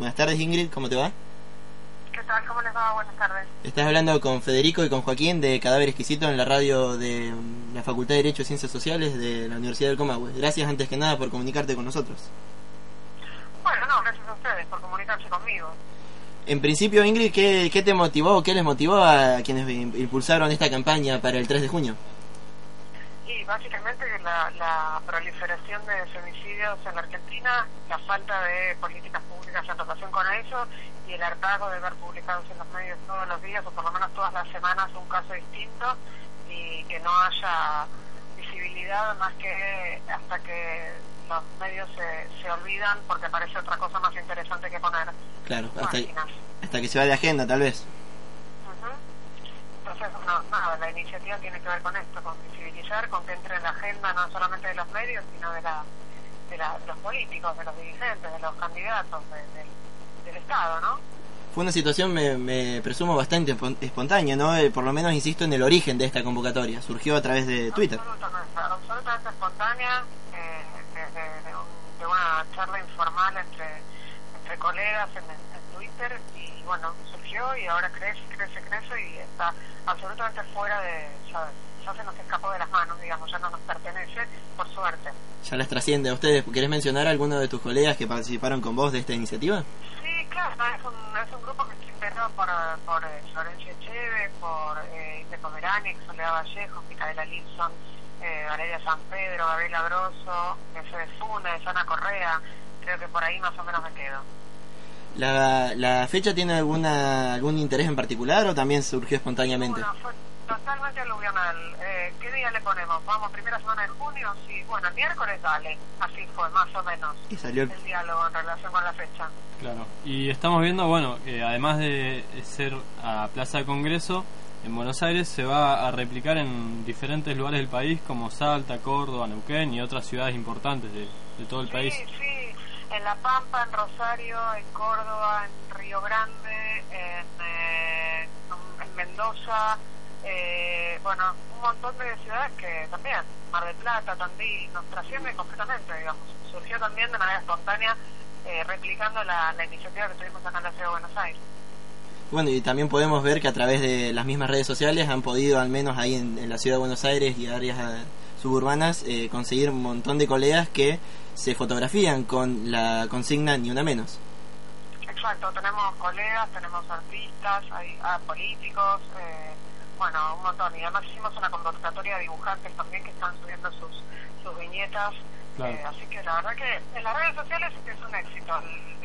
Buenas tardes, Ingrid, ¿cómo te va? ¿Qué tal? ¿Cómo les va? Buenas tardes. Estás hablando con Federico y con Joaquín de Cadáver Exquisito en la radio de la Facultad de Derecho y Ciencias Sociales de la Universidad del Comahue. Gracias antes que nada por comunicarte con nosotros. Bueno, no, gracias a ustedes por comunicarse conmigo. En principio, Ingrid, ¿qué te motivó o qué les motivó a quienes impulsaron esta campaña para el 3 de junio? Y básicamente la proliferación de femicidios en la Argentina, la falta de políticas públicas en relación con ellos y el hartazgo de ver publicados en los medios todos los días o por lo menos todas las semanas un caso distinto y que no haya visibilidad más que hasta que los medios se olvidan porque aparece otra cosa más interesante que poner. Claro, hasta que se va de agenda tal vez. Entonces, nada, la iniciativa tiene que ver con esto, con visibilizar, con que entre en la agenda no solamente de los medios, sino de los políticos, de los dirigentes, de los candidatos, del Estado, ¿no? Fue una situación, me presumo, bastante espontánea, ¿no? Por lo menos insisto en el origen de esta convocatoria, surgió a través de Twitter. Absolutamente espontánea, de una charla informal entre colegas en Twitter, y bueno, surgió y ahora crece y está absolutamente fuera de, ya se nos escapó de las manos, digamos, ya no nos pertenece, por suerte. Ya las trasciende a ustedes. ¿Querés mencionar a alguno de tus colegas que participaron con vos de esta iniciativa? Sí, claro, es un grupo que se integró por Florencia Etcheves, por Hinde Pomeraniec, Soledad Vallejos, Micaela Libson, Valeria San Pedro, Gabriela Barcaglione, Ana Correa, creo que por ahí más o menos me quedo. ¿La fecha tiene algún interés en particular o también surgió espontáneamente? Bueno, fue totalmente aluvional. ¿Qué día le ponemos? ¿Vamos primera semana de junio? Sí, bueno, miércoles dale. Así fue, más o menos. Y salió el diálogo en relación con la fecha. Claro. Y estamos viendo, bueno, que además de ser a Plaza de Congreso, en Buenos Aires se va a replicar en diferentes lugares del país como Salta, Córdoba, Neuquén y otras ciudades importantes de todo el país. Sí. En La Pampa, en Rosario, en Córdoba, en Río Grande, en Mendoza, bueno, un montón de ciudades que también, Mar del Plata, Tandil, nos trasciende completamente, digamos. Surgió también de manera espontánea, replicando la iniciativa que tuvimos acá en la ciudad de Buenos Aires. Bueno, y también podemos ver que a través de las mismas redes sociales han podido, al menos ahí en la ciudad de Buenos Aires y áreas suburbanas, conseguir un montón de colegas que se fotografían con la consigna NiUnaMenos. Exacto, tenemos colegas, tenemos artistas, hay políticos, bueno, un montón. Y además hicimos una convocatoria de dibujantes también que están subiendo sus viñetas. Claro. Así que la verdad que en las redes sociales es un éxito.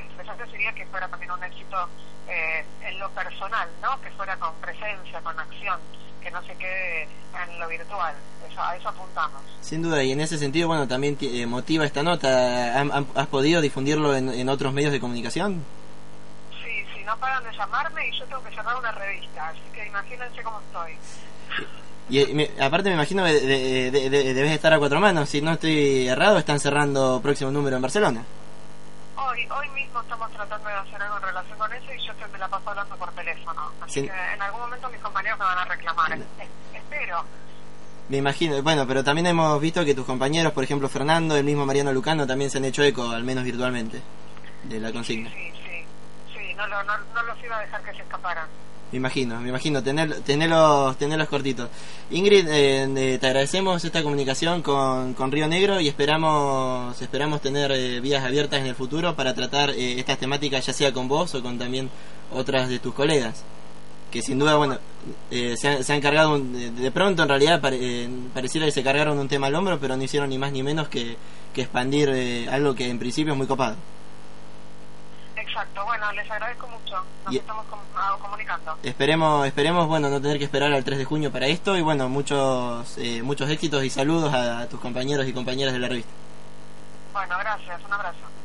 El desastre sería que fuera también un éxito en lo personal, ¿no? Que fuera con presencia, con acción, que no se quede en lo virtual. A eso apuntamos. Sin duda, y en ese sentido, bueno, también motiva esta nota. ¿Has podido difundirlo en otros medios de comunicación? Sí, no paran de llamarme y yo tengo que llamar una revista, así que imagínense cómo estoy. Y aparte me imagino que debes estar a cuatro manos, si no estoy errado, están cerrando próximo número en Barcelona. Hoy mismo estamos tratando de hacer algo en relación con eso y yo me la paso hablando por teléfono, así que en algún momento mis compañeros me van a reclamar, espero. Me imagino, bueno, pero también hemos visto que tus compañeros, por ejemplo Fernando, el mismo Mariano Lucano, también se han hecho eco, al menos virtualmente, de la consigna. Sí, no los iba a dejar que se escaparan. Me imagino, tenerlos cortitos. Ingrid, te agradecemos esta comunicación con Río Negro y esperamos tener vías abiertas en el futuro para tratar estas temáticas, ya sea con vos o con también otras de tus colegas. Que sin duda, bueno, se han cargado, de pronto en realidad pareciera que se cargaron un tema al hombro, pero no hicieron ni más ni menos que expandir algo que en principio es muy copado. Exacto, bueno, les agradezco mucho, nos estamos comunicando. Esperemos, bueno, no tener que esperar al 3 de junio para esto y bueno, muchos éxitos y saludos a tus compañeros y compañeras de la revista. Bueno, gracias, un abrazo.